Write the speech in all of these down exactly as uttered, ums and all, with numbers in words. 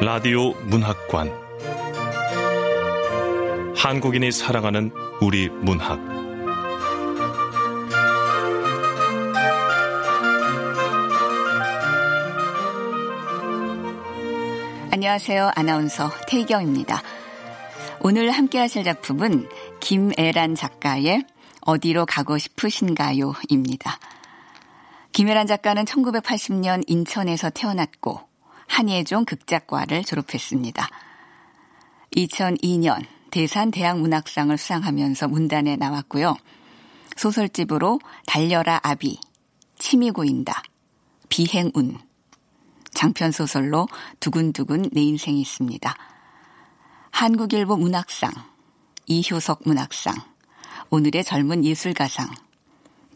라디오 문학관, 한국인이 사랑하는 우리 문학. 안녕하세요. 아나운서 태희경입니다. 오늘 함께 하실 작품은 김애란 작가의 어디로 가고 싶으신가요?입니다. 김애란 작가는 천구백팔십 년 인천에서 태어났고 한예종 극작과를 졸업했습니다. 이천이 년 대산 대학문학상을 수상하면서 문단에 나왔고요. 소설집으로 달려라 아비, 침이 고인다, 비행운, 장편소설로 두근두근 내 인생이 있습니다. 한국일보 문학상, 이효석 문학상, 오늘의 젊은 예술가상,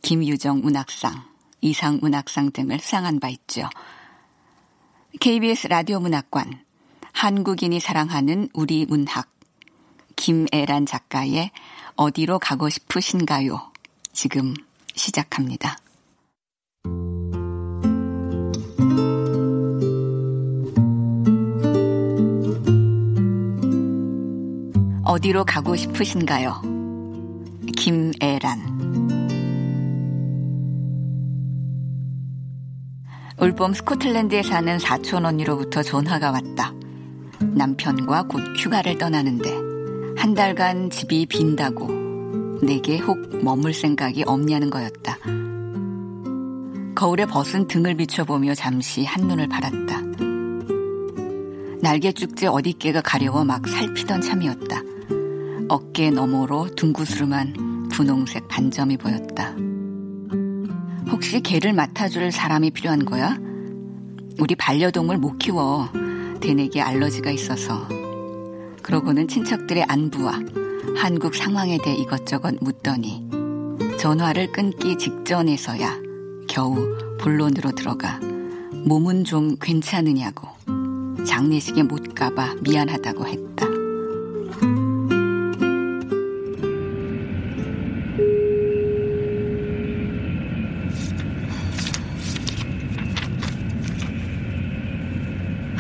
김유정 문학상, 이상문학상 등을 수상한 바 있죠. 케이비에스 라디오 문학관, 한국인이 사랑하는 우리 문학, 김애란 작가의 어디로 가고 싶으신가요? 지금 시작합니다. 어디로 가고 싶으신가요? 김애란. 올봄 스코틀랜드에 사는 사촌 언니로부터 전화가 왔다. 남편과 곧 휴가를 떠나는데 한 달간 집이 빈다고 내게 혹 머물 생각이 없냐는 거였다. 거울에 벗은 등을 비춰보며 잠시 한눈을 바랐다. 날개죽지 어디께가 가려워 막 살피던 참이었다. 어깨 너머로 둥그스름한 분홍색 반점이 보였다. 혹시 개를 맡아줄 사람이 필요한 거야? 우리 반려동물 못 키워. 대내기 알러지가 있어서. 그러고는 친척들의 안부와 한국 상황에 대해 이것저것 묻더니 전화를 끊기 직전에서야 겨우 본론으로 들어가 몸은 좀 괜찮으냐고 장례식에 못 가봐 미안하다고 했다.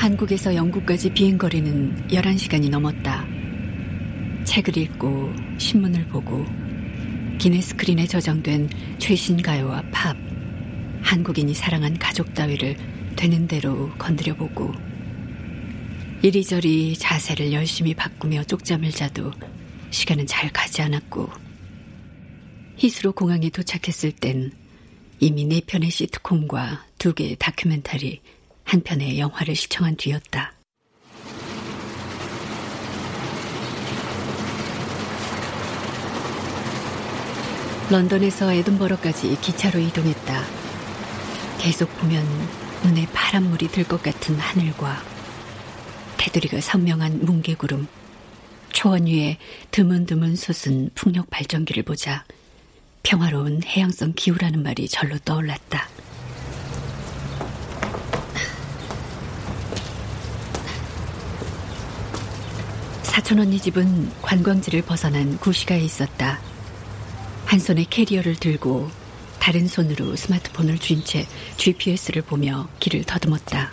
한국에서 영국까지 비행거리는 열한 시간이 넘었다. 책을 읽고 신문을 보고 기네스크린에 저장된 최신 가요와 팝, 한국인이 사랑한 가족 따위를 되는 대로 건드려보고 이리저리 자세를 열심히 바꾸며 쪽잠을 자도 시간은 잘 가지 않았고, 히스로 공항에 도착했을 땐 이미 네 편의 시트콤과 두 개의 다큐멘터리, 한 편의 영화를 시청한 뒤였다. 런던에서 에든버러까지 기차로 이동했다. 계속 보면 눈에 파란물이 들 것 같은 하늘과 테두리가 선명한 뭉게구름, 초원 위에 드문드문 솟은 풍력 발전기를 보자 평화로운 해양성 기후라는 말이 절로 떠올랐다. 사촌 언니 집은 관광지를 벗어난 구시가에 있었다. 한 손에 캐리어를 들고 다른 손으로 스마트폰을 쥔 채 지피에스를 보며 길을 더듬었다.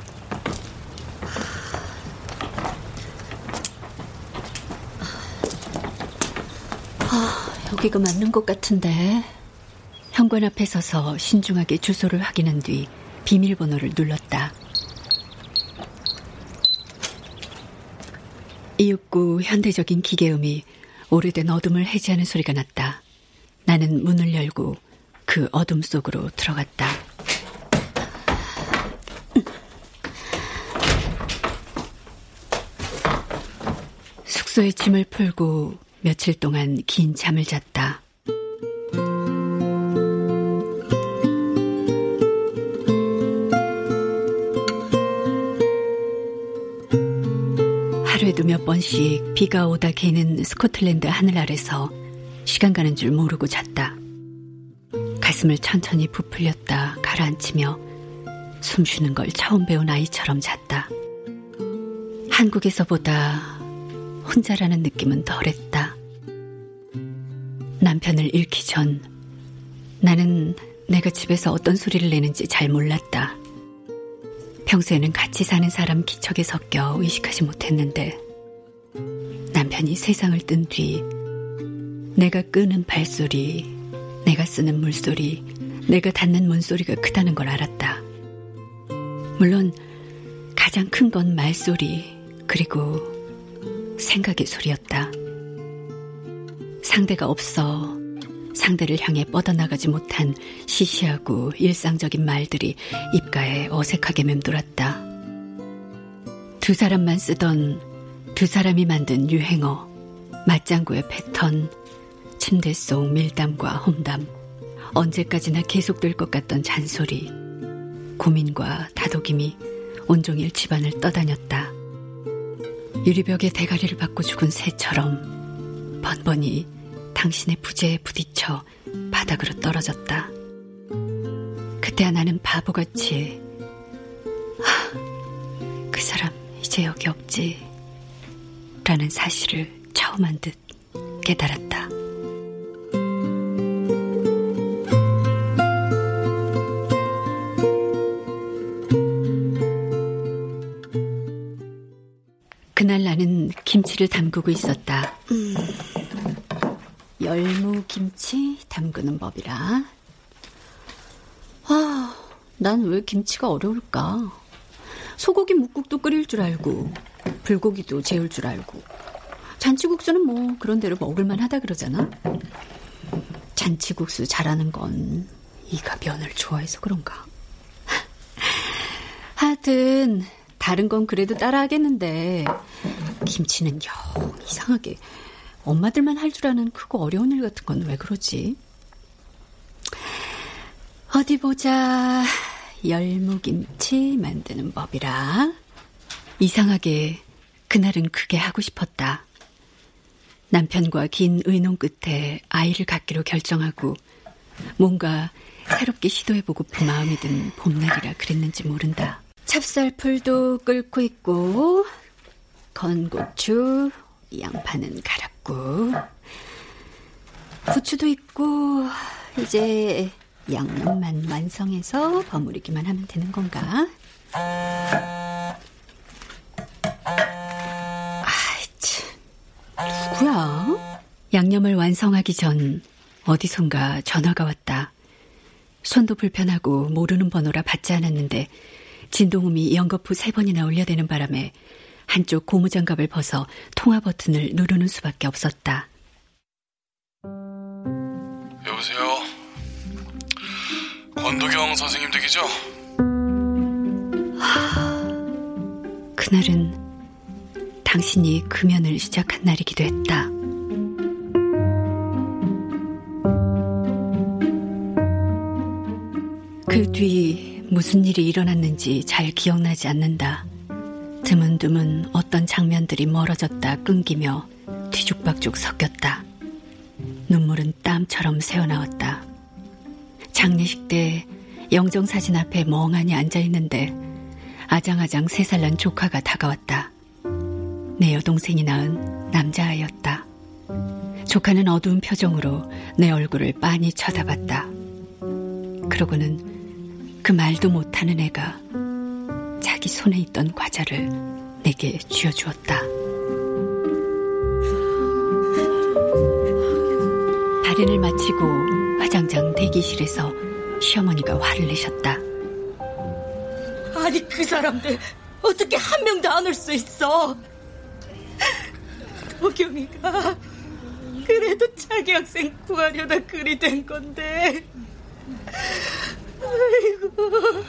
아, 여기가 맞는 것 같은데. 현관 앞에 서서 신중하게 주소를 확인한 뒤 비밀번호를 눌렀다. 이윽고 현대적인 기계음이 오래된 어둠을 해제하는 소리가 났다. 나는 문을 열고 그 어둠 속으로 들어갔다. 숙소에 짐을 풀고 며칠 동안 긴 잠을 잤다. 하루에도 몇 번씩 비가 오다 개는 스코틀랜드 하늘 아래서 시간 가는 줄 모르고 잤다. 가슴을 천천히 부풀렸다 가라앉히며 숨쉬는 걸 처음 배운 아이처럼 잤다. 한국에서보다 혼자라는 느낌은 덜했다. 남편을 잃기 전 나는 내가 집에서 어떤 소리를 내는지 잘 몰랐다. 평소에는 같이 사는 사람 기척에 섞여 의식하지 못했는데 남편이 세상을 뜬 뒤 내가 끄는 발소리, 내가 쓰는 물소리, 내가 닫는 문소리가 크다는 걸 알았다. 물론 가장 큰 건 말소리 그리고 생각의 소리였다. 상대가 없어 상대를 향해 뻗어나가지 못한 시시하고 일상적인 말들이 입가에 어색하게 맴돌았다. 두 사람만 쓰던 두 사람이 만든 유행어, 맞장구의 패턴, 침대 속 밀담과 험담, 언제까지나 계속될 것 같던 잔소리, 고민과 다독임이 온종일 집안을 떠다녔다. 유리벽에 대가리를 박고 죽은 새처럼 번번이 당신의 부재에 부딪혀 바닥으로 떨어졌다. 그때야 나는 바보같이 아, 그 사람 이제 여기 없지 라는 사실을 처음 한 듯 깨달았다. 그날 나는 김치를 담그고 있었다. 음. 열무김치 담그는 법이라. 아, 난 왜 김치가 어려울까? 소고기 묵국도 끓일 줄 알고 불고기도 재울 줄 알고 잔치국수는 뭐 그런대로 먹을만 하다 그러잖아. 잔치국수 잘하는 건 이가 면을 좋아해서 그런가. 하여튼 다른 건 그래도 따라하겠는데 김치는 영 이상하게 엄마들만 할 줄 아는 크고 어려운 일 같은 건 왜 그러지? 어디 보자. 열무김치 만드는 법이라. 이상하게 그날은 크게 하고 싶었다. 남편과 긴 의논 끝에 아이를 갖기로 결정하고 뭔가 새롭게 시도해보고픈 마음이 든 봄날이라 그랬는지 모른다. 찹쌀풀도 끓고 있고 건고추, 양파는 갈았고 부추도 있고 이제 양념만 완성해서 버무리기만 하면 되는 건가? 아이 참, 누구야? 양념을 완성하기 전 어디선가 전화가 왔다. 손도 불편하고 모르는 번호라 받지 않았는데 진동음이 연거푸 세 번이나 울려대는 바람에 한쪽 고무장갑을 벗어 통화 버튼을 누르는 수밖에 없었다. 여보세요? 권도경 선생님 댁이죠? 하... 그날은 당신이 금연을 시작한 날이기도 했다. 그 뒤 무슨 일이 일어났는지 잘 기억나지 않는다. 드문드문 어떤 장면들이 멀어졌다 끊기며 뒤죽박죽 섞였다. 눈물은 땀처럼 새어나왔다. 장례식 때 영정사진 앞에 멍하니 앉아있는데 아장아장 세 살 난 조카가 다가왔다. 내 여동생이 낳은 남자아이였다. 조카는 어두운 표정으로 내 얼굴을 빤히 쳐다봤다. 그러고는 그 말도 못하는 애가 자기 손에 있던 과자를 내게 쥐어주었다. 발인을 마치고 화장장 대기실에서 시어머니가 화를 내셨다. 아니 그 사람들 어떻게 한 명도 안 올 수 있어? 도경이가 그래도 자기 학생 구하려다 그리 된 건데 아이고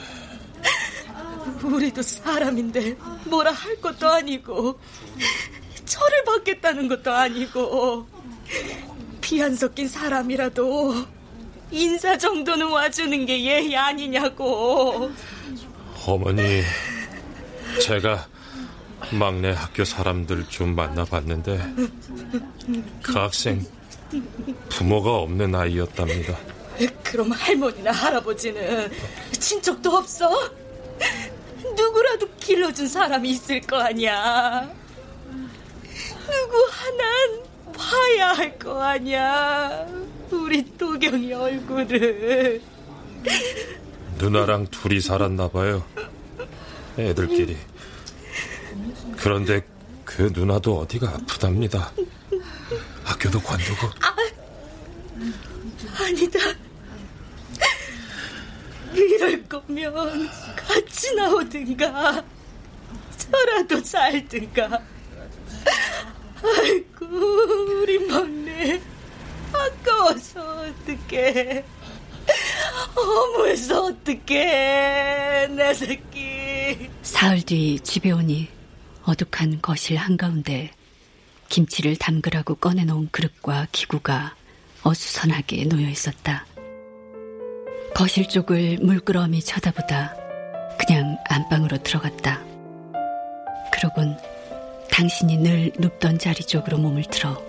우리도 사람인데 뭐라 할 것도 아니고 철을 받겠다는 것도 아니고 비안 섞인 사람이라도 인사 정도는 와주는 게 예의 아니냐고. 어머니, 제가 막내 학교 사람들 좀 만나봤는데 그 학생 부모가 없는 아이였답니다. 그럼 할머니나 할아버지는 친척도 없어? 누구라도 길러준 사람이 있을 거 아니야. 누구 하나는 봐야 할 거 아니야. 우리 도경이 얼굴을. 누나랑 둘이 살았나 봐요, 애들끼리. 그런데 그 누나도 어디가 아프답니다. 학교도 관두고. 아, 아니다. 이럴 거면 같이 나오든가 저라도 살든가. 아이고, 우리 막내 아까워서 어떡해. 어머에서 어떡해, 내 새끼. 사흘 뒤 집에 오니 어둑한 거실 한가운데 김치를 담그라고 꺼내놓은 그릇과 기구가 어수선하게 놓여있었다. 거실 쪽을 물끄러미 쳐다보다 그냥 안방으로 들어갔다. 그러곤 당신이 늘 눕던 자리 쪽으로 몸을 틀어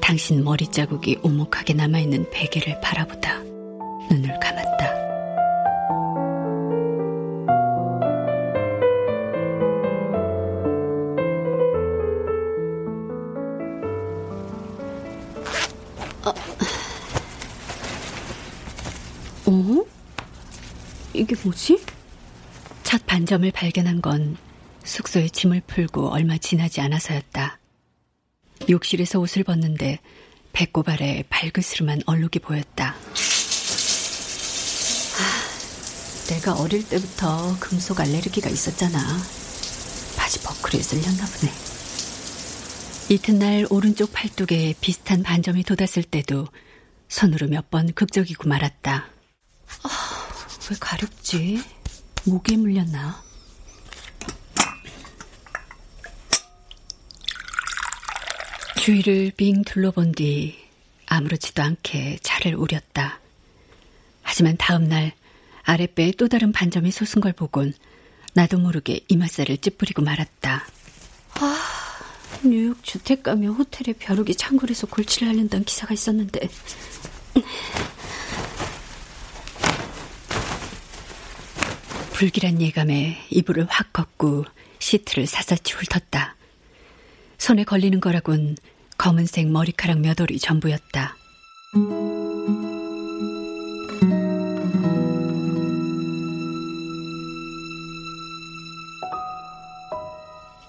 당신 머리 자국이 오목하게 남아있는 베개를 바라보다 눈을 감았다. 어? 어? 이게 뭐지? 첫 반점을 발견한 건 숙소에 짐을 풀고 얼마 지나지 않아서였다. 욕실에서 옷을 벗는데 배꼽 아래 발그스름한 얼룩이 보였다. 아, 내가 어릴 때부터 금속 알레르기가 있었잖아. 바지 버클에 쓸렸나 보네. 이튿날 오른쪽 팔뚝에 비슷한 반점이 돋았을 때도 손으로 몇 번 극적이고 말았다. 아, 왜 가렵지? 목에 물렸나? 주위를 빙 둘러본 뒤 아무렇지도 않게 차를 우렸다. 하지만 다음날 아랫배에 또 다른 반점이 솟은 걸 보곤 나도 모르게 이맛살을 찌푸리고 말았다. 아, 뉴욕 주택가며 호텔의 벼룩이 창궐해서 골치를 앓는다는 기사가 있었는데. 불길한 예감에 이불을 확 걷고 시트를 샅샅이 훑었다. 손에 걸리는 거라곤 검은색 머리카락 몇 올이 전부였다.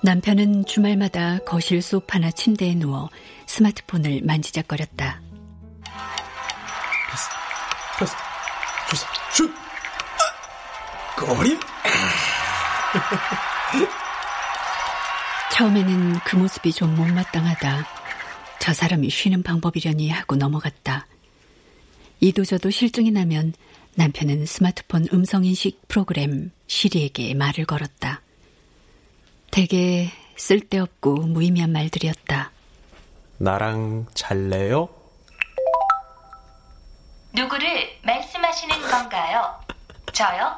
남편은 주말마다 거실 소파나 침대에 누워 스마트폰을 만지작거렸다. 패스, 패스, 패스, 슛! 꼬림! 처음에는 그 모습이 좀 못마땅하다. 저 사람이 쉬는 방법이려니 하고 넘어갔다. 이도저도 실증이 나면 남편은 스마트폰 음성인식 프로그램 시리에게 말을 걸었다. 되게 쓸데없고 무의미한 말들이었다. 나랑 잘래요? 누구를 말씀하시는 건가요? 저요?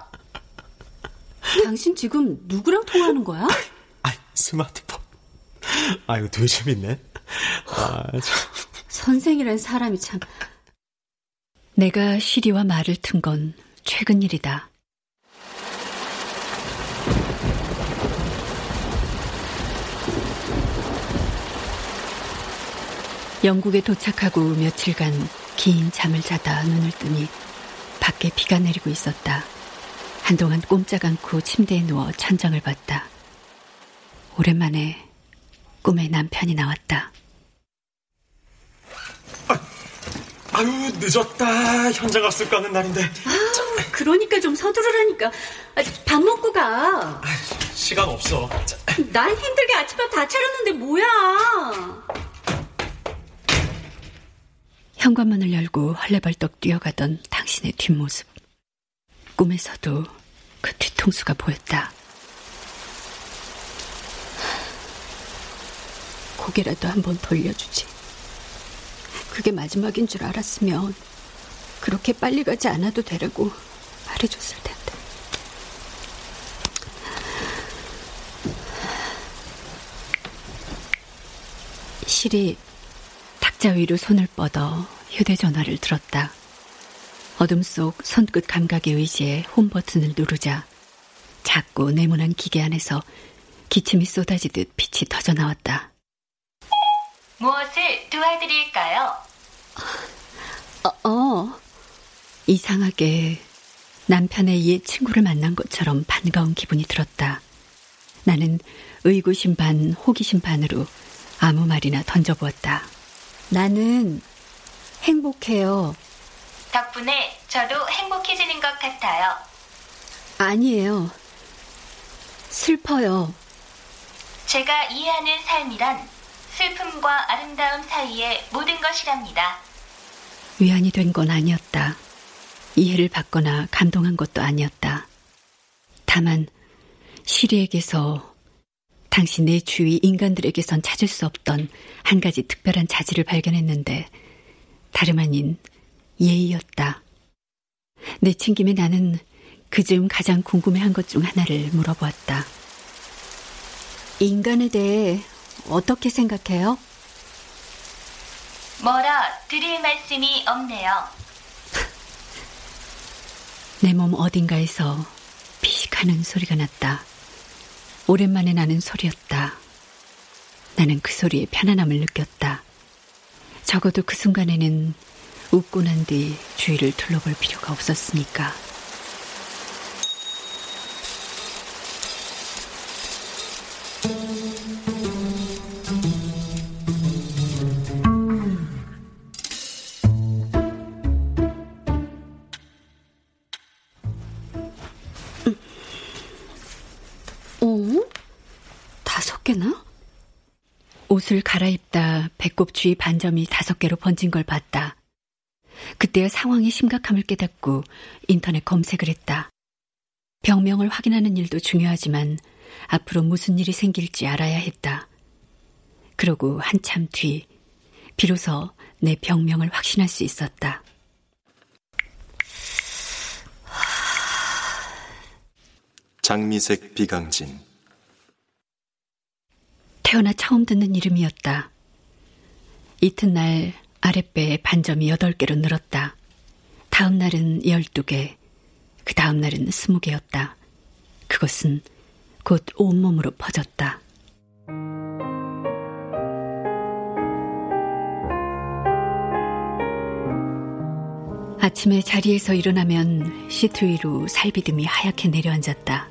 당신 지금 누구랑 통화하는 거야? 아, 스마트폰. 아이고, 되게 재밌네. 아, 선생이란 사람이 참. 내가 시리와 말을 튼 건 최근 일이다. 영국에 도착하고 며칠간 긴 잠을 자다 눈을 뜨니 밖에 비가 내리고 있었다. 한동안 꼼짝 않고 침대에 누워 천장을 봤다. 오랜만에 꿈에 남편이 나왔다. 아, 아유, 늦었다. 현장 갔을 거 하는 날인데. 아, 그러니까 좀 서두르라니까. 밥 먹고 가. 시간 없어. 난 힘들게 아침밥 다 차렸는데 뭐야. 현관문을 열고 헐레벌떡 뛰어가던 당신의 뒷모습. 꿈에서도 그 뒤통수가 보였다. 고개라도 한번 돌려주지. 그게 마지막인 줄 알았으면 그렇게 빨리 가지 않아도 되라고 말해줬을 텐데. 시리 탁자 위로 손을 뻗어 휴대전화를 들었다. 어둠 속 손끝 감각에 의지해 홈버튼을 누르자 작고 네모난 기계 안에서 기침이 쏟아지듯 빛이 터져나왔다. 무엇을 도와드릴까요? 어, 어. 이상하게 남편의 옛 친구를 만난 것처럼 반가운 기분이 들었다. 나는 의구심 반 호기심 반으로 아무 말이나 던져보았다. 나는 행복해요. 덕분에 저도 행복해지는 것 같아요. 아니에요. 슬퍼요. 제가 이해하는 삶이란 슬픔과 아름다움 사이의 모든 것이랍니다. 위안이 된 건 아니었다. 이해를 받거나 감동한 것도 아니었다. 다만 시리에게서, 당시 내 주위 인간들에게선 찾을 수 없던 한 가지 특별한 자질을 발견했는데 다름 아닌 예의였다. 내친 김에 나는 그즈음 가장 궁금해한 것 중 하나를 물어보았다. 인간에 대해 어떻게 생각해요? 뭐라 드릴 말씀이 없네요. 내 몸 어딘가에서 피식하는 소리가 났다. 오랜만에 나는 소리였다. 나는 그 소리에 편안함을 느꼈다. 적어도 그 순간에는 웃고 난 뒤 주위를 둘러볼 필요가 없었으니까. 옷을 갈아입다 배꼽 주위 반점이 다섯 개로 번진 걸 봤다. 그때야 상황이 심각함을 깨닫고 인터넷 검색을 했다. 병명을 확인하는 일도 중요하지만 앞으로 무슨 일이 생길지 알아야 했다. 그러고 한참 뒤 비로소 내 병명을 확신할 수 있었다. 장미색 비강진. 태어나 처음 듣는 이름이었다. 이튿날 아랫배에 반점이 여덟 개로 늘었다. 다음 날은 열두 개, 그 다음 날은 스무 개였다. 그것은 곧 온몸으로 퍼졌다. 아침에 자리에서 일어나면 시트 위로 살비듬이 하얗게 내려앉았다.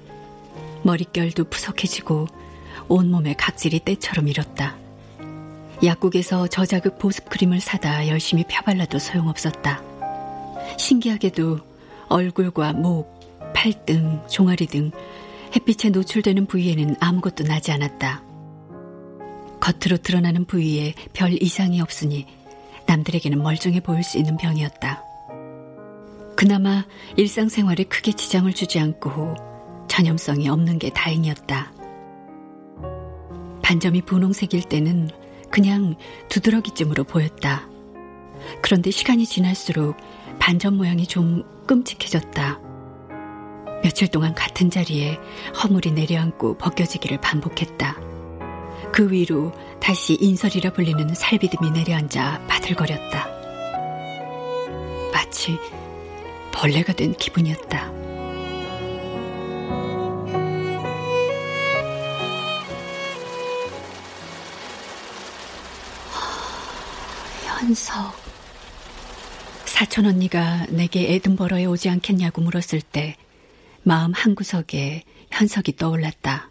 머릿결도 푸석해지고 온몸의 각질이 때처럼 일었다. 약국에서 저자극 보습크림을 사다 열심히 펴발라도 소용없었다. 신기하게도 얼굴과 목, 팔 등, 종아리 등 햇빛에 노출되는 부위에는 아무것도 나지 않았다. 겉으로 드러나는 부위에 별 이상이 없으니 남들에게는 멀쩡해 보일 수 있는 병이었다. 그나마 일상생활에 크게 지장을 주지 않고 전염성이 없는 게 다행이었다. 반점이 분홍색일 때는 그냥 두드러기쯤으로 보였다. 그런데 시간이 지날수록 반점 모양이 좀 끔찍해졌다. 며칠 동안 같은 자리에 허물이 내려앉고 벗겨지기를 반복했다. 그 위로 다시 인설이라 불리는 살비듬이 내려앉아 바들거렸다. 마치 벌레가 된 기분이었다. 현석. 사촌 언니가 내게 에든버러에 오지 않겠냐고 물었을 때 마음 한구석에 현석이 떠올랐다.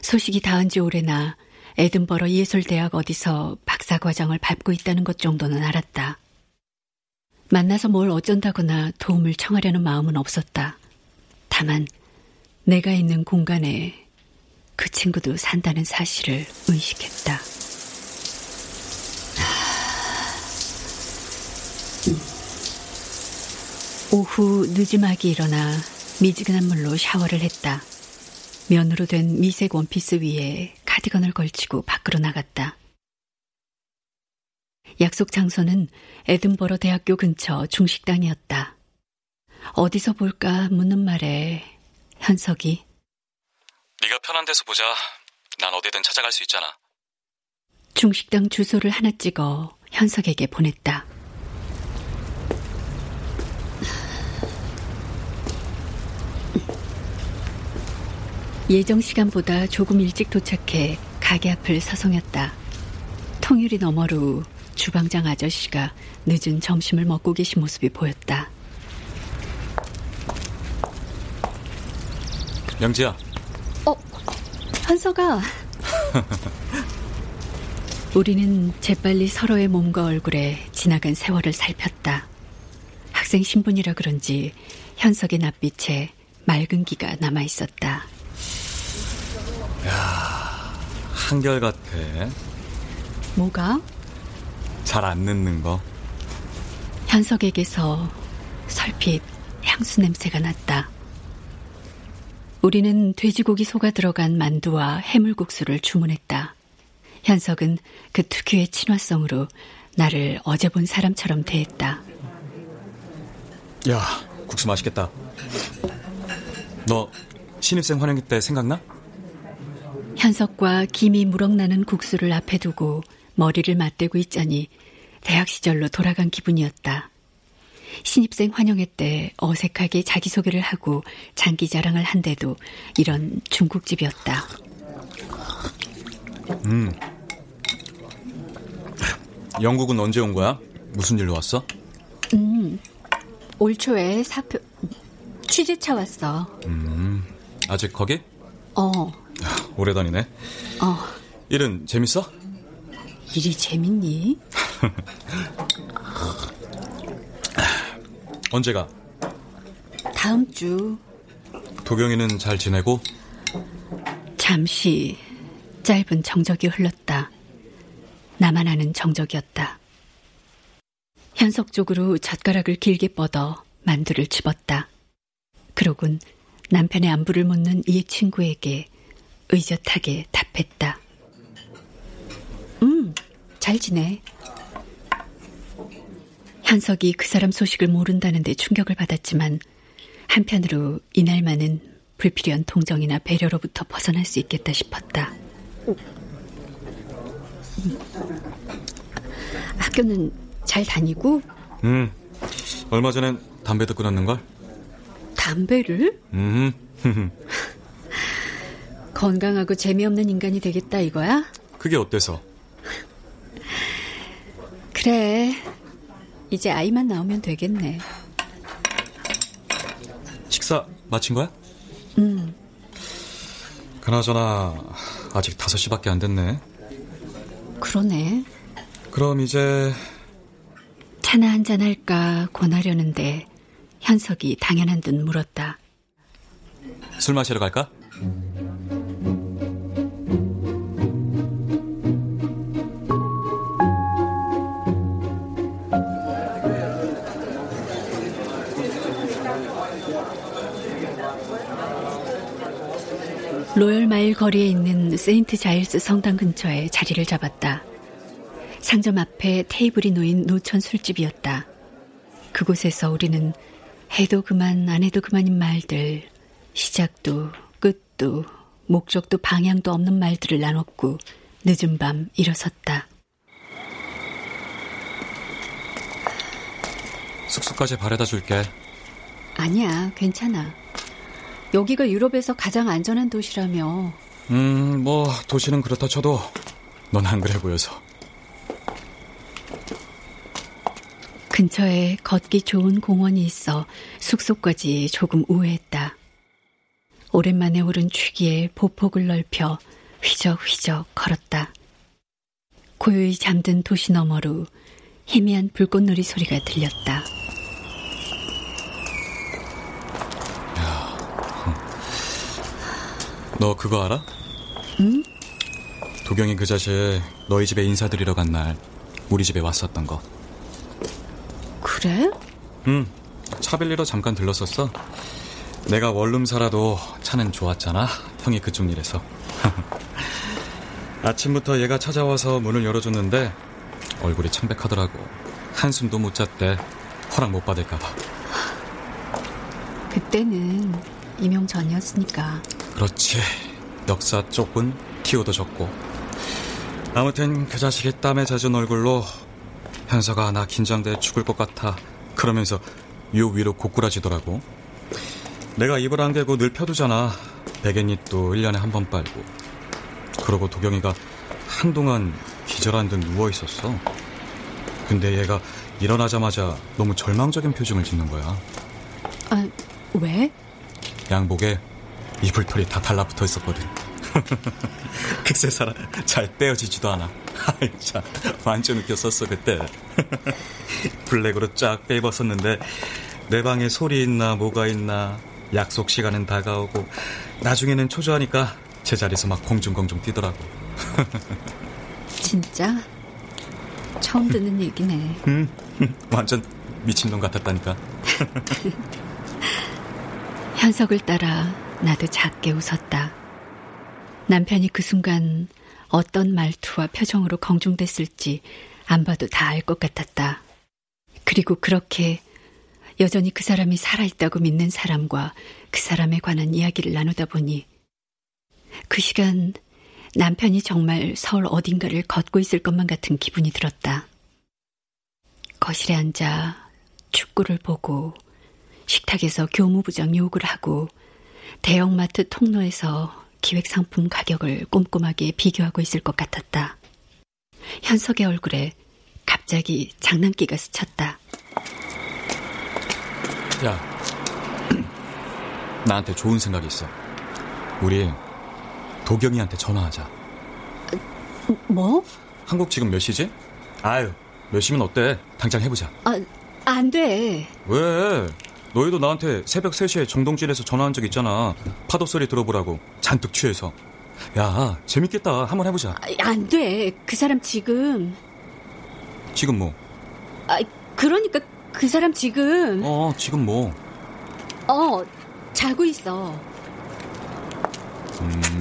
소식이 닿은 지 오래나 에든버러 예술대학 어디서 박사과정을 밟고 있다는 것 정도는 알았다. 만나서 뭘 어쩐다거나 도움을 청하려는 마음은 없었다. 다만 내가 있는 공간에 그 친구도 산다는 사실을 의식했다. 오후 늦지막이 일어나 미지근한 물로 샤워를 했다. 면으로 된 미색 원피스 위에 카디건을 걸치고 밖으로 나갔다. 약속 장소는 에든버러 대학교 근처 중식당이었다. 어디서 볼까 묻는 말에 현석이, 네가 편한 데서 보자. 난 어디든 찾아갈 수 있잖아. 중식당 주소를 하나 찍어 현석에게 보냈다. 예정 시간보다 조금 일찍 도착해 가게 앞을 서성였다. 통유리 너머로 주방장 아저씨가 늦은 점심을 먹고 계신 모습이 보였다. 영지야. 어, 현석아. 우리는 재빨리 서로의 몸과 얼굴에 지나간 세월을 살폈다. 학생 신분이라 그런지 현석의 낯빛에 맑은 기가 남아있었다. 야, 한결같아. 뭐가? 잘 안 늦는 거. 현석에게서 설핏 향수 냄새가 났다. 우리는 돼지고기 소가 들어간 만두와 해물국수를 주문했다. 현석은 그 특유의 친화성으로 나를 어제 본 사람처럼 대했다. 야, 국수 맛있겠다. 너 신입생 환영회 때 생각나? 현석과 김이 무럭나는 국수를 앞에 두고 머리를 맞대고 있자니 대학 시절로 돌아간 기분이었다. 신입생 환영회 때 어색하게 자기소개를 하고 장기 자랑을 한데도 이런 중국집이었다. 음. 영국은 언제 온 거야? 무슨 일로 왔어? 음, 올 초에 사표 취재차 왔어. 음, 아직 거기? 어. 오래 다니네. 어. 일은 재밌어? 일이 재밌니? 언제 가? 다음 주. 도경이는 잘 지내고? 잠시 짧은 정적이 흘렀다. 나만 아는 정적이었다. 현석 쪽으로 젓가락을 길게 뻗어 만두를 집었다. 그러곤 남편의 안부를 묻는 이 친구에게 의젓하게 답했다. 음, 잘 지내. 현석이 그 사람 소식을 모른다는 데 충격을 받았지만 한편으로 이날만은 불필요한 동정이나 배려로부터 벗어날 수 있겠다 싶었다. 음. 학교는 잘 다니고? 음, 얼마 전엔 담배도 끊었는걸? 담배를? 음. 건강하고 재미없는 인간이 되겠다 이거야? 그게 어때서? 그래, 이제 아이만 나오면 되겠네. 식사 마친 거야? 응. 그나저나 아직 다섯 시밖에 안 됐네. 그러네. 그럼 이제 차나 한잔 할까 권하려는데 현석이 당연한 듯 물었다. 술 마시러 갈까? 로열마일 거리에 있는 세인트 자일스 성당 근처에 자리를 잡았다. 상점 앞에 테이블이 놓인 노천 술집이었다. 그곳에서 우리는 해도 그만 안 해도 그만인 말들, 시작도 끝도 목적도 방향도 없는 말들을 나눴고 늦은 밤 일어섰다. 숙소까지 바래다 줄게. 아니야, 괜찮아. 여기가 유럽에서 가장 안전한 도시라며. 음, 뭐 도시는 그렇다 쳐도 넌 안 그래 보여서. 근처에 걷기 좋은 공원이 있어 숙소까지 조금 우회했다. 오랜만에 오른 취기에 보폭을 넓혀 휘적휘적 걸었다. 고요히 잠든 도시 너머로 희미한 불꽃놀이 소리가 들렸다. 너 그거 알아? 응? 도경이 그 자식 너희 집에 인사드리러 간 날 우리 집에 왔었던 거. 그래? 응, 차 빌리러 잠깐 들렀었어. 내가 원룸 살아도 차는 좋았잖아, 형이 그쪽 일에서. 아침부터 얘가 찾아와서 문을 열어줬는데 얼굴이 창백하더라고. 한숨도 못 잤대, 허락 못 받을까봐. 그때는 임용 전이었으니까. 그렇지. 역사 쪽은 티오도 적고. 아무튼 그 자식이 땀에 젖은 얼굴로 현서가 나 긴장돼 죽을 것 같아 그러면서 요 위로 고꾸라지더라고. 내가 입을 안 개고 늘 펴두잖아. 베갯잎도 일 년에 한 번 빨고. 그러고 도경이가 한동안 기절한 듯 누워있었어. 근데 얘가 일어나자마자 너무 절망적인 표정을 짓는 거야. 아, 왜? 양복에 이불털이 다 달라붙어 있었거든. 극세 살아 잘 떼어지지도 않아. 아이 참 완전 웃겼었어 그때. 블랙으로 쫙 빼입었었는데 내 방에 소리 있나 뭐가 있나 약속 시간은 다가오고 나중에는 초조하니까 제자리에서 막 공중공중 뛰더라고. 진짜? 처음 듣는 얘기네. 응, 완전 미친놈 같았다니까. 현석을 따라 나도 작게 웃었다. 남편이 그 순간 어떤 말투와 표정으로 걱정됐을지 안 봐도 다 알 것 같았다. 그리고 그렇게 여전히 그 사람이 살아있다고 믿는 사람과 그 사람에 관한 이야기를 나누다 보니 그 시간 남편이 정말 서울 어딘가를 걷고 있을 것만 같은 기분이 들었다. 거실에 앉아 축구를 보고 식탁에서 교무부장 욕을 하고 대형마트 통로에서 기획상품 가격을 꼼꼼하게 비교하고 있을 것 같았다. 현석의 얼굴에 갑자기 장난기가 스쳤다. 야, 나한테 좋은 생각이 있어. 우리 도경이한테 전화하자. 뭐? 한국 지금 몇 시지? 아유, 몇 시면 어때? 당장 해보자. 아, 안 돼. 왜? 너희도 나한테 새벽 세 시에 정동진에서 전화한 적 있잖아. 파도 소리 들어보라고 잔뜩 취해서. 야, 재밌겠다. 한번 해보자. 아, 안 돼. 그 사람 지금. 지금 뭐? 아, 그러니까 그 사람 지금. 어, 지금 뭐? 어, 자고 있어. 음.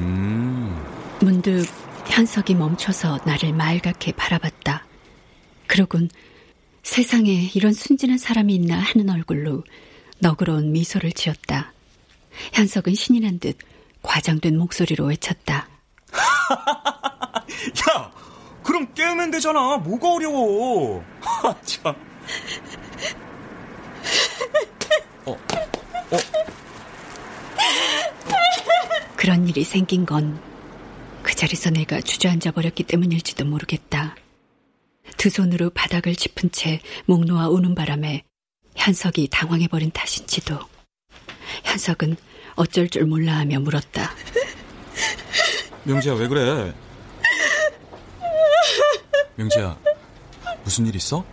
문득 현석이 멈춰서 나를 말갛게 바라봤다. 그러곤 세상에 이런 순진한 사람이 있나 하는 얼굴로 너그러운 미소를 지었다. 현석은 신이 난 듯 과장된 목소리로 외쳤다. 야, 그럼 깨우면 되잖아. 뭐가 어려워. 아, 참. 어, 어. 그런 일이 생긴 건 그 자리에서 내가 주저앉아 버렸기 때문일지도 모르겠다. 두 손으로 바닥을 짚은 채 목 놓아 우는 바람에 현석이 당황해버린 탓인지도. 현석은 어쩔 줄 몰라하며 물었다. 명지야, 왜 그래? 명지야, 무슨 일 있어?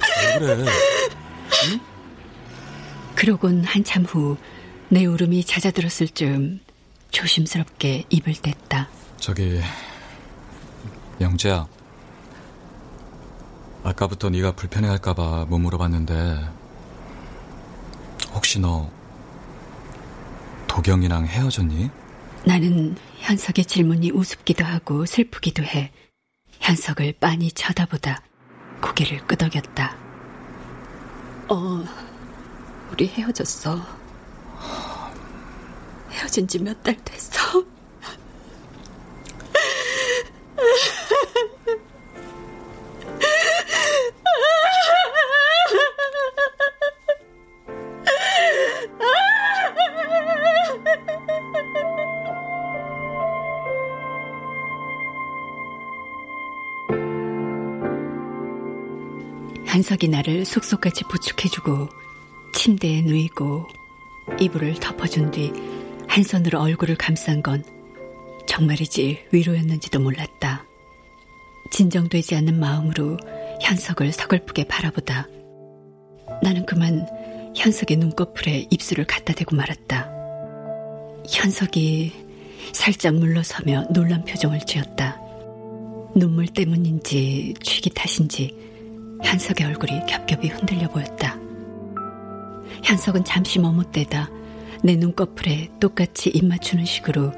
왜 그래? 응? 그러곤 한참 후 내 울음이 잦아들었을 즈음 조심스럽게 입을 뗐다. 저기, 명지야, 아까부터 네가 불편해할까 봐 못 물어봤는데 혹시 너 도경이랑 헤어졌니? 나는 현석의 질문이 우습기도 하고 슬프기도 해 현석을 빤히 쳐다보다 고개를 끄덕였다. 어, 우리 헤어졌어. 헤어진 지 몇 달 됐어. 현석이 나를 속속같이 부축해주고 침대에 누이고 이불을 덮어준 뒤 한 손으로 얼굴을 감싼 건 정말이지 위로였는지도 몰랐다. 진정되지 않는 마음으로 현석을 서글프게 바라보다 나는 그만 현석의 눈꺼풀에 입술을 갖다 대고 말았다. 현석이 살짝 물러서며 놀란 표정을 지었다. 눈물 때문인지 취기 탓인지 현석의 얼굴이 겹겹이 흔들려 보였다. 현석은 잠시 머뭇대다 내 눈꺼풀에 똑같이 입 맞추는 식으로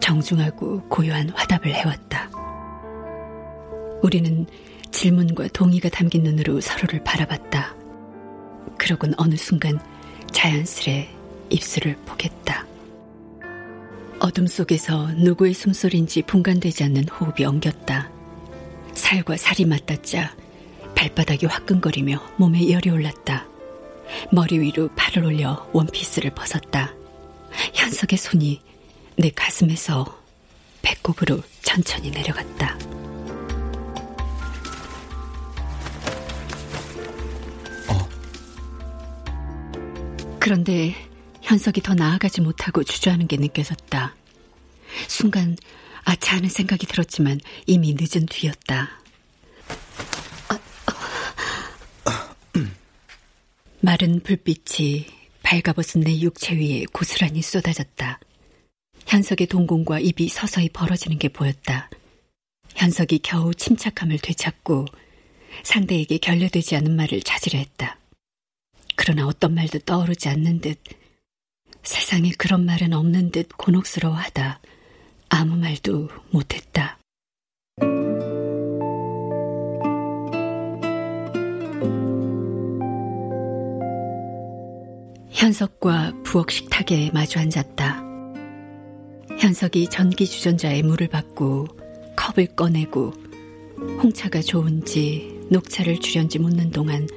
정중하고 고요한 화답을 해왔다. 우리는 질문과 동의가 담긴 눈으로 서로를 바라봤다. 그러곤 어느 순간 자연스레 입술을 포겠다. 어둠 속에서 누구의 숨소리인지 분간되지 않는 호흡이 엉겼다. 살과 살이 맞닿자 발바닥이 화끈거리며 몸에 열이 올랐다. 머리 위로 팔을 올려 원피스를 벗었다. 현석의 손이 내 가슴에서 배꼽으로 천천히 내려갔다. 어. 그런데 현석이 더 나아가지 못하고 주저하는 게 느껴졌다. 순간 아차 하는 생각이 들었지만 이미 늦은 뒤였다. 마른 불빛이 밝아벗은 내 육체 위에 고스란히 쏟아졌다. 현석의 동공과 입이 서서히 벌어지는 게 보였다. 현석이 겨우 침착함을 되찾고 상대에게 결례되지 않은 말을 찾으려 했다. 그러나 어떤 말도 떠오르지 않는 듯, 세상에 그런 말은 없는 듯 곤혹스러워하다 아무 말도 못했다. 현석과 부엌 식탁에 마주 앉았다. 현석이 전기주전자에 물을 받고 컵을 꺼내고 홍차가 좋은지 녹차를 주련지 묻는 동안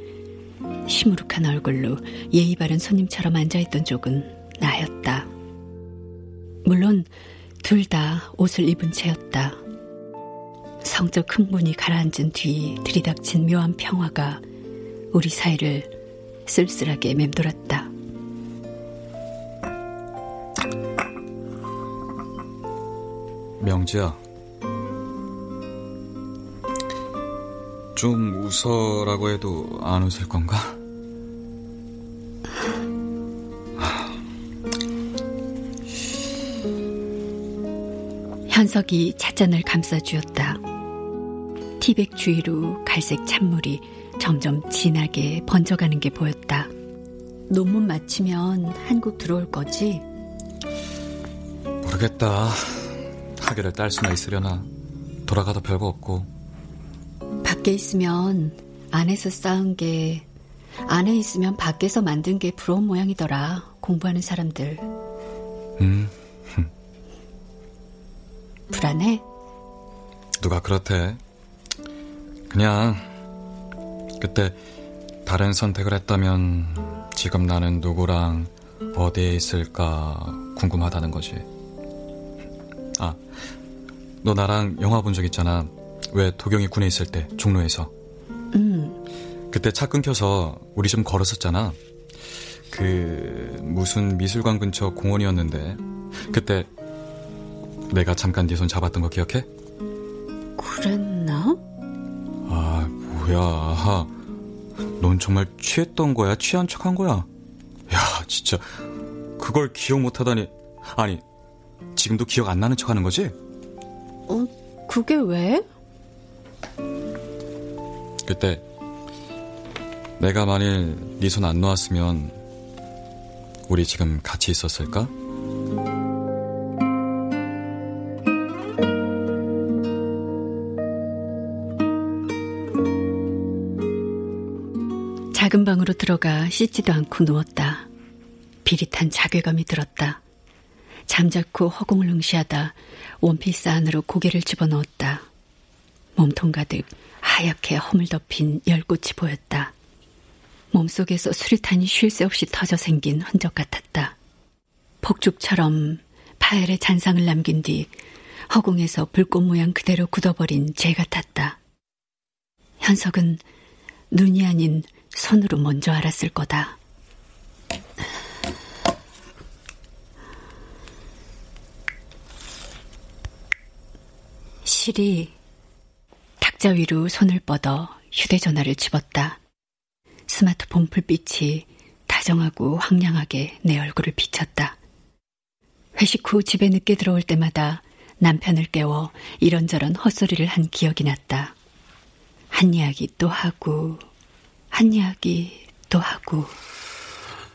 시무룩한 얼굴로 예의 바른 손님처럼 앉아있던 쪽은 나였다. 물론 둘 다 옷을 입은 채였다. 성적 흥분이 가라앉은 뒤 들이닥친 묘한 평화가 우리 사이를 쓸쓸하게 맴돌았다. 명지야, 좀 웃어라고 해도 안 웃을 건가? 현석이 찻잔을 감싸주었다. 티백 주위로 갈색 찬물이 점점 진하게 번져가는 게 보였다. 논문 마치면 한국 들어올 거지? 모르겠다. 학위를 딸 수나 있으려나. 돌아가도 별거 없고. 밖에 있으면 안에서 쌓은 게, 안에 있으면 밖에서 만든 게 부러운 모양이더라, 공부하는 사람들. 음. 불안해? 누가 그렇대. 그냥 그때 다른 선택을 했다면 지금 나는 누구랑 어디에 있을까 궁금하다는 거지. 아, 너 나랑 영화 본 적 있잖아. 왜 도경이 군에 있을 때 종로에서. 음. 그때 차 끊겨서 우리 좀 걸었었잖아. 그 무슨 미술관 근처 공원이었는데 그때 내가 잠깐 네 손 잡았던 거 기억해? 그랬나? 아, 뭐야. 넌 정말 취했던 거야? 취한 척 한 거야? 야, 진짜 그걸 기억 못하다니. 아니, 지금도 기억 안 나는 척 하는 거지? 어, 그게 왜? 그때 내가 만일 네 손 안 놓았으면 우리 지금 같이 있었을까? 작은 방으로 들어가 씻지도 않고 누웠다. 비릿한 자괴감이 들었다. 잠자코 허공을응시하다 원피스 안으로 고개를 집어넣었다. 몸통 가득 하얗게 허물 덮인 열꽃이 보였다. 몸속에서 수류탄이 쉴 새 없이 터져 생긴 흔적 같았다. 폭죽처럼 파열의 잔상을 남긴 뒤 허공에서 불꽃 모양 그대로 굳어버린 재 같았다. 현석은 눈이 아닌 손으로 먼저 알았을 거다. 시리, 탁자 위로 손을 뻗어 휴대전화를 집었다. 스마트폰 불빛이 다정하고 황량하게 내 얼굴을 비쳤다. 회식 후 집에 늦게 들어올 때마다 남편을 깨워 이런저런 헛소리를 한 기억이 났다. 한 이야기 또 하고 한 이야기 또 하고.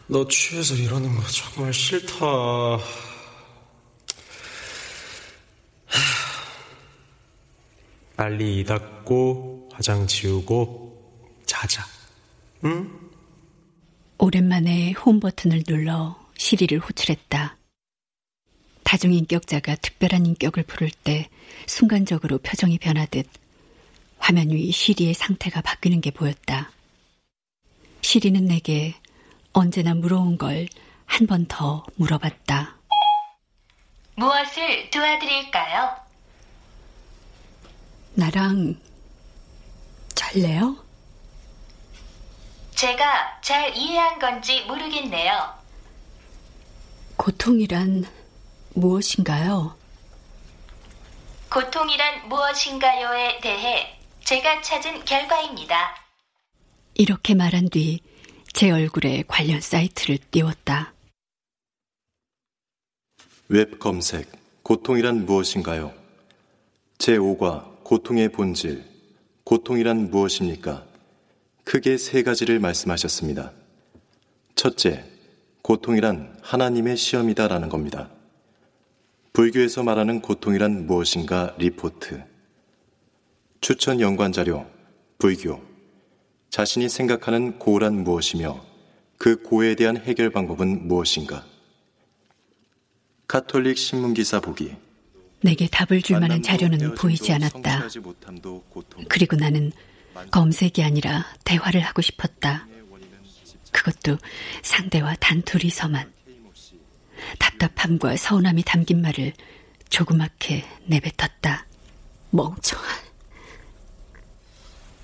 너 취해서 이러는 거 정말 싫다. 빨리 이 닦고 화장 지우고 자자. 응? 오랜만에 홈 버튼을 눌러 시리를 호출했다. 다중인격자가 특별한 인격을 부를 때 순간적으로 표정이 변하듯 화면 위 시리의 상태가 바뀌는 게 보였다. 시리는 내게 언제나 물어온 걸 한 번 더 물어봤다. 무엇을 도와드릴까요? 나랑 잘래요? 제가 잘 이해한 건지 모르겠네요. 고통이란 무엇인가요? 고통이란 무엇인가요에 대해 제가 찾은 결과입니다. 이렇게 말한 뒤 제 얼굴에 관련 사이트를 띄웠다. 웹 검색, 고통이란 무엇인가요? 제오과 고통의 본질, 고통이란 무엇입니까? 크게 세 가지를 말씀하셨습니다. 첫째, 고통이란 하나님의 시험이다라는 겁니다. 불교에서 말하는 고통이란 무엇인가 리포트. 추천 연관 자료, 불교. 자신이 생각하는 고란 무엇이며 그 고에 대한 해결 방법은 무엇인가. 카톨릭 신문기사 보기. 내게 답을 줄 만한 자료는 보이지 않았다. 그리고 나는 검색이 아니라 대화를 하고 싶었다. 그것도 상대와 단둘이서만. 답답함과 서운함이 담긴 말을 조그맣게 내뱉었다. 멍청한.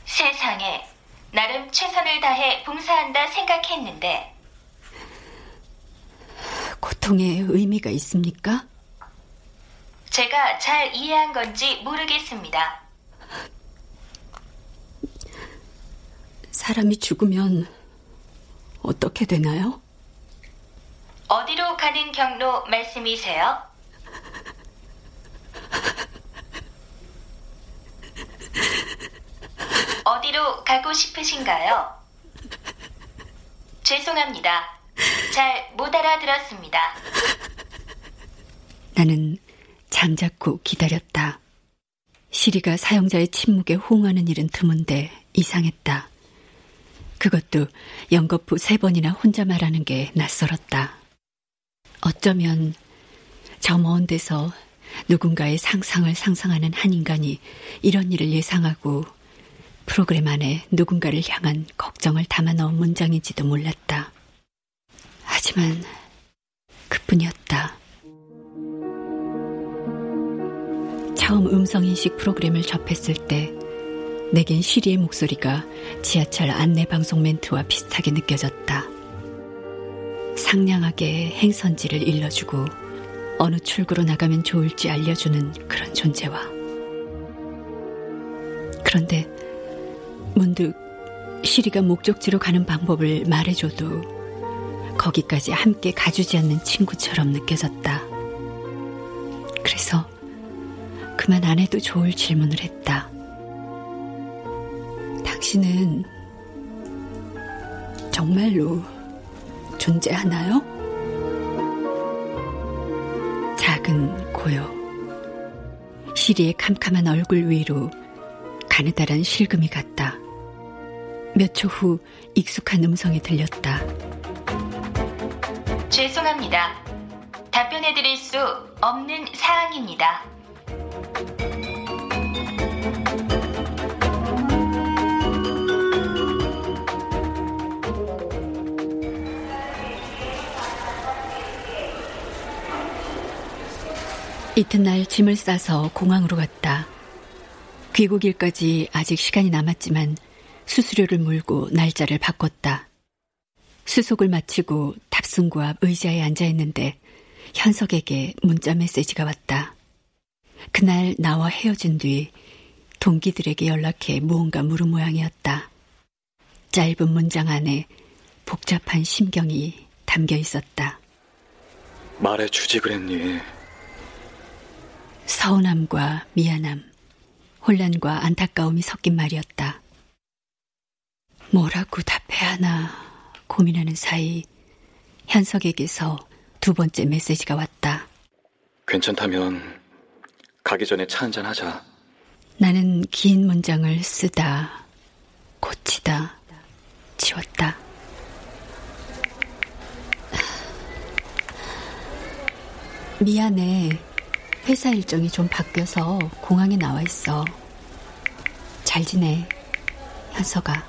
세상에, 나름 최선을 다해 봉사한다 생각했는데. 고통의 의미가 있습니까? 제가 잘 이해한 건지 모르겠습니다. 사람이 죽으면 어떻게 되나요? 어디로 가는 경로 말씀이세요? 어디로 가고 싶으신가요? 죄송합니다. 잘 못 알아들었습니다. 나는 잠자코 기다렸다. 시리가 사용자의 침묵에 호응하는 일은 드문데 이상했다. 그것도 연거푸 세 번이나 혼자 말하는 게 낯설었다. 어쩌면 저 먼 데서 누군가의 상상을 상상하는 한 인간이 이런 일을 예상하고 프로그램 안에 누군가를 향한 걱정을 담아 넣은 문장인지도 몰랐다. 하지만 그뿐이었다. 처음 음성인식 프로그램을 접했을 때 내겐 시리의 목소리가 지하철 안내방송 멘트와 비슷하게 느껴졌다. 상냥하게 행선지를 일러주고 어느 출구로 나가면 좋을지 알려주는 그런 존재와. 그런데 문득 시리가 목적지로 가는 방법을 말해줘도 거기까지 함께 가주지 않는 친구처럼 느껴졌다. 그래서 그만 안 해도 좋을 질문을 했다. 당신은 정말로 존재하나요? 작은 고요. 시리의 캄캄한 얼굴 위로 가느다란 실금이 갔다. 몇 초 후 익숙한 음성이 들렸다. 죄송합니다. 답변해드릴 수 없는 사항입니다. 이튿날 짐을 싸서 공항으로 갔다. 귀국일까지 아직 시간이 남았지만 수수료를 물고 날짜를 바꿨다. 수속을 마치고 탑승구 앞 의자에 앉아있는데 현석에게 문자 메시지가 왔다. 그날 나와 헤어진 뒤 동기들에게 연락해 무언가 물은 모양이었다. 짧은 문장 안에 복잡한 심경이 담겨 있었다. 말해주지 그랬니? 서운함과 미안함, 혼란과 안타까움이 섞인 말이었다. 뭐라고 답해야 하나 고민하는 사이 현석에게서 두 번째 메시지가 왔다. 괜찮다면 가기 전에 차 한잔 하자. 나는 긴 문장을 쓰다, 고치다, 지웠다. 미안해. 회사 일정이 좀 바뀌어서 공항에 나와 있어. 잘 지내, 현서가.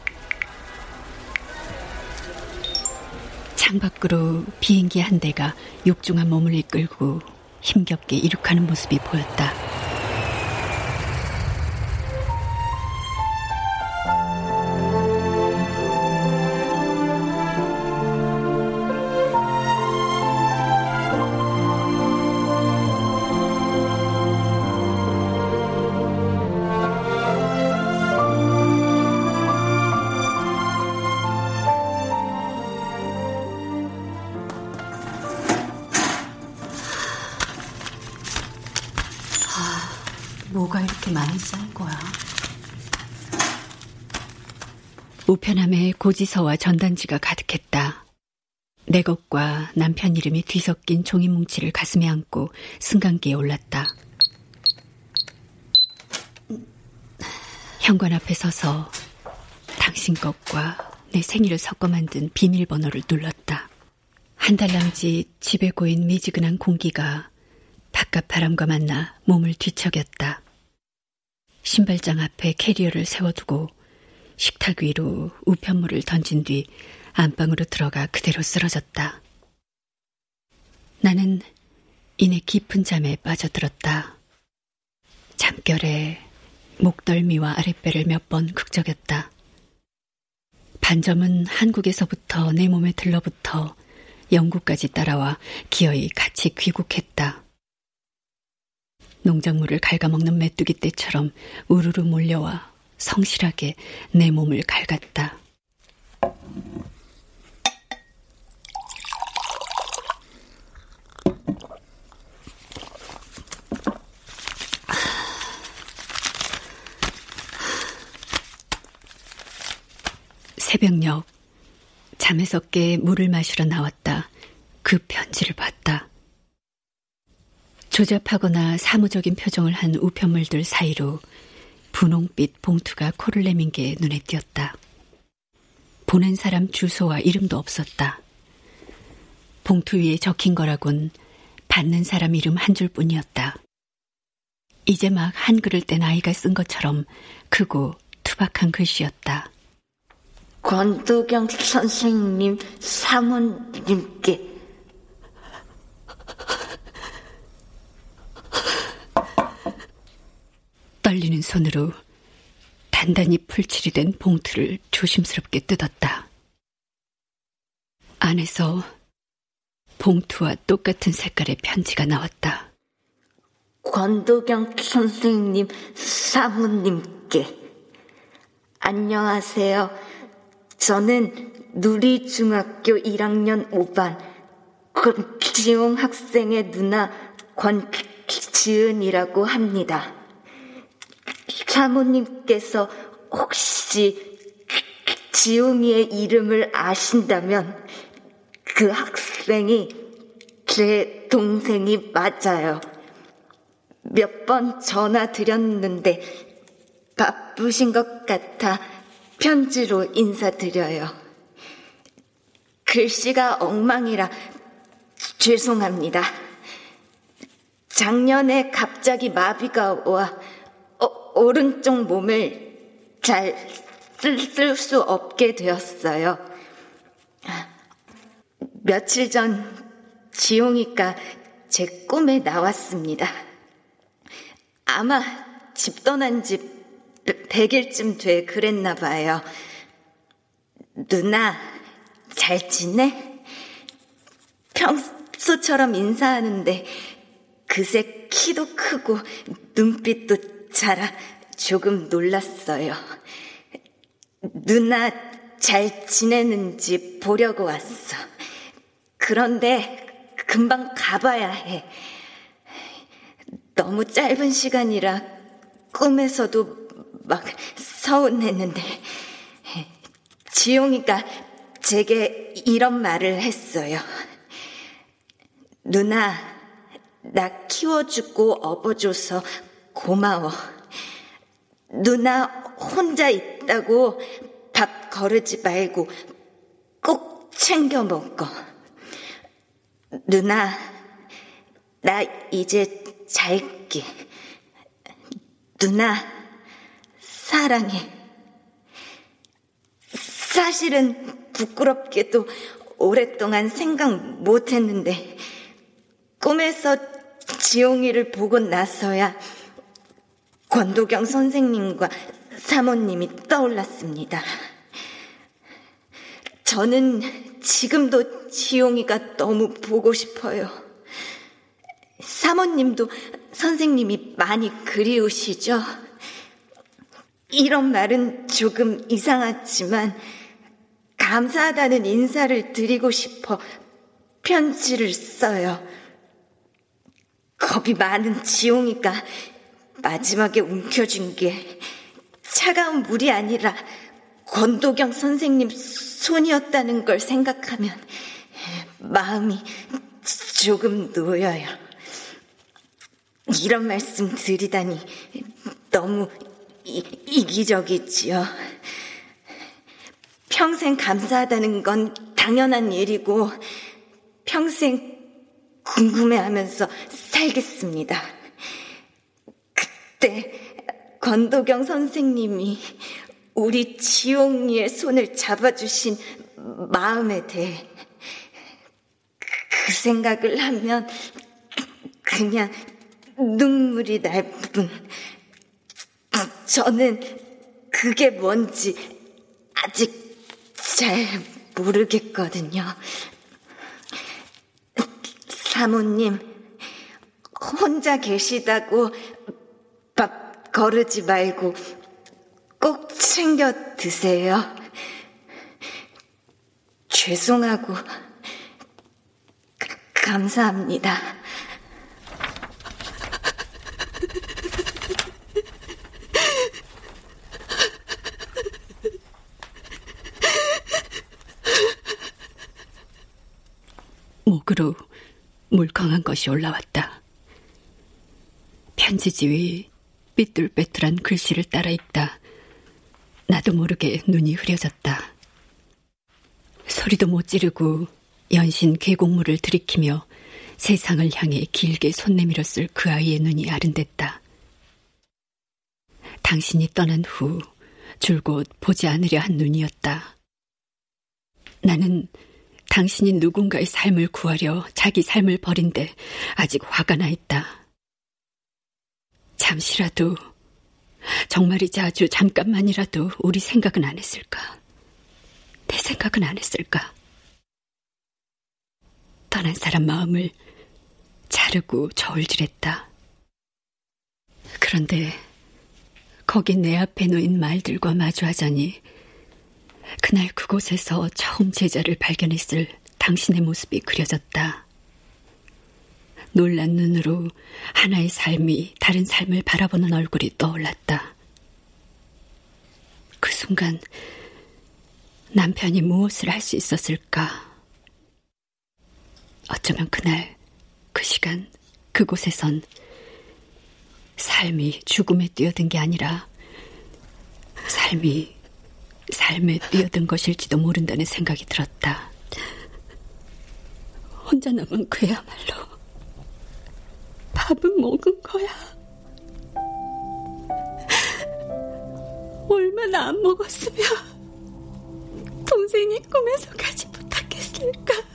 창밖으로 비행기 한 대가 육중한 몸을 이끌고 힘겹게 이륙하는 모습이 보였다. 뭐가 이렇게 많이 쌓인 거야? 우편함에 고지서와 전단지가 가득했다. 내 것과 남편 이름이 뒤섞인 종이 뭉치를 가슴에 안고 승강기에 올랐다. 현관 앞에 서서 당신 것과 내 생일을 섞어 만든 비밀번호를 눌렀다. 한 달남짓 집에 고인 미지근한 공기가 바깥 바람과 만나 몸을 뒤척였다. 신발장 앞에 캐리어를 세워두고 식탁 위로 우편물을 던진 뒤 안방으로 들어가 그대로 쓰러졌다. 나는 이내 깊은 잠에 빠져들었다. 잠결에 목덜미와 아랫배를 몇 번 극적였다. 반점은 한국에서부터 내 몸에 들러붙어 영국까지 따라와 기어이 같이 귀국했다. 농작물을 갉아먹는 메뚜기 떼처럼 우르르 몰려와 성실하게 내 몸을 갉았다. 새벽녘, 잠에서 깨 물을 마시러 나왔다. 그 편지를 봤다. 조잡하거나 사무적인 표정을 한 우편물들 사이로 분홍빛 봉투가 코를 내민 게 눈에 띄었다. 보낸 사람 주소와 이름도 없었다. 봉투 위에 적힌 거라곤 받는 사람 이름 한 줄뿐이었다. 이제 막 한글을 뗀 아이가 쓴 것처럼 크고 투박한 글씨였다. 권두경 선생님 사모님께. 떨리는 손으로 단단히 풀칠이 된 봉투를 조심스럽게 뜯었다. 안에서 봉투와 똑같은 색깔의 편지가 나왔다. 권도경 선생님 사모님께. 안녕하세요. 저는 누리중학교 일 학년 오 반 권지용 학생의 누나 권지은이라고 합니다. 사모님께서 혹시 지웅이의 이름을 아신다면 그 학생이 제 동생이 맞아요. 몇 번 전화 드렸는데 바쁘신 것 같아 편지로 인사드려요. 글씨가 엉망이라 죄송합니다. 작년에 갑자기 마비가 와 오른쪽 몸을 잘 쓸 수 없게 되었어요. 며칠 전 지용이가 제 꿈에 나왔습니다. 아마 집 떠난 지 백 일쯤 돼 그랬나 봐요. 누나, 잘 지내? 평소처럼 인사하는데 그새 키도 크고 눈빛도 자라 조금 놀랐어요. 누나 잘 지내는지 보려고 왔어. 그런데 금방 가봐야 해. 너무 짧은 시간이라 꿈에서도 막 서운했는데 지용이가 제게 이런 말을 했어요. 누나, 나 키워주고 업어줘서 고마워. 누나 혼자 있다고 밥 거르지 말고 꼭 챙겨 먹어. 누나, 나 이제 잘게. 누나, 사랑해. 사실은 부끄럽게도 오랫동안 생각 못했는데 꿈에서 지용이를 보고 나서야 권도경 선생님과 사모님이 떠올랐습니다. 저는 지금도 지용이가 너무 보고 싶어요. 사모님도 선생님이 많이 그리우시죠? 이런 말은 조금 이상하지만 감사하다는 인사를 드리고 싶어 편지를 써요. 겁이 많은 지용이가 마지막에 움켜쥔 게 차가운 물이 아니라 권도경 선생님 손이었다는 걸 생각하면 마음이 조금 놓여요. 이런 말씀 드리다니 너무 이, 이기적이지요. 평생 감사하다는 건 당연한 일이고 평생 궁금해하면서 살겠습니다. 그때 권도경 선생님이 우리 지용이의 손을 잡아주신 마음에 대해 그 생각을 하면 그냥 눈물이 날 뿐 저는 그게 뭔지 아직 잘 모르겠거든요. 사모님, 혼자 계시다고 밥 거르지 말고 꼭 챙겨 드세요. 죄송하고 감사합니다. 목으로 물컹한 것이 올라왔다. 편지지위 삐뚤빼뚤한 글씨를 따라 읽다 나도 모르게 눈이 흐려졌다. 소리도 못 지르고 연신 계곡물을 들이키며 세상을 향해 길게 손 내밀었을 그 아이의 눈이 아른댔다. 당신이 떠난 후 줄곧 보지 않으려 한 눈이었다. 나는 당신이 누군가의 삶을 구하려 자기 삶을 버린데 아직 화가 나 있다. 잠시라도, 정말이지 아주 잠깐만이라도 우리 생각은 안 했을까? 내 생각은 안 했을까? 떠난 사람 마음을 자르고 저울질했다. 그런데 거기 내 앞에 놓인 말들과 마주하자니 그날 그곳에서 처음 제자를 발견했을 당신의 모습이 그려졌다. 놀란 눈으로 하나의 삶이 다른 삶을 바라보는 얼굴이 떠올랐다. 그 순간 남편이 무엇을 할 수 있었을까? 어쩌면 그날, 그 시간, 그곳에선 삶이 죽음에 뛰어든 게 아니라 삶이 삶에 뛰어든 것일지도 모른다는 생각이 들었다. 혼자 남은 그야말로 밥은 먹은 거야. 얼마나 안 먹었으면 동생이 꿈에서까지 부탁했을까.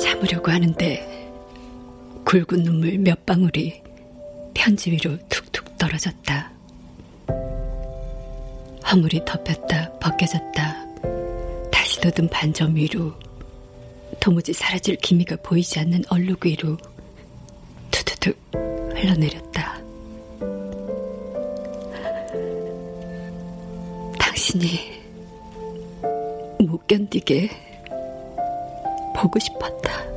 참으려고 하는데 굵은 눈물 몇 방울이 편지 위로 툭툭 떨어졌다. 허물이 덮였다 벗겨졌다 다시 돋은 반점 위로 도무지 사라질 기미가 보이지 않는 얼룩 위로 투두둑 흘러내렸다. 당신이 못 견디게 보고 싶었다.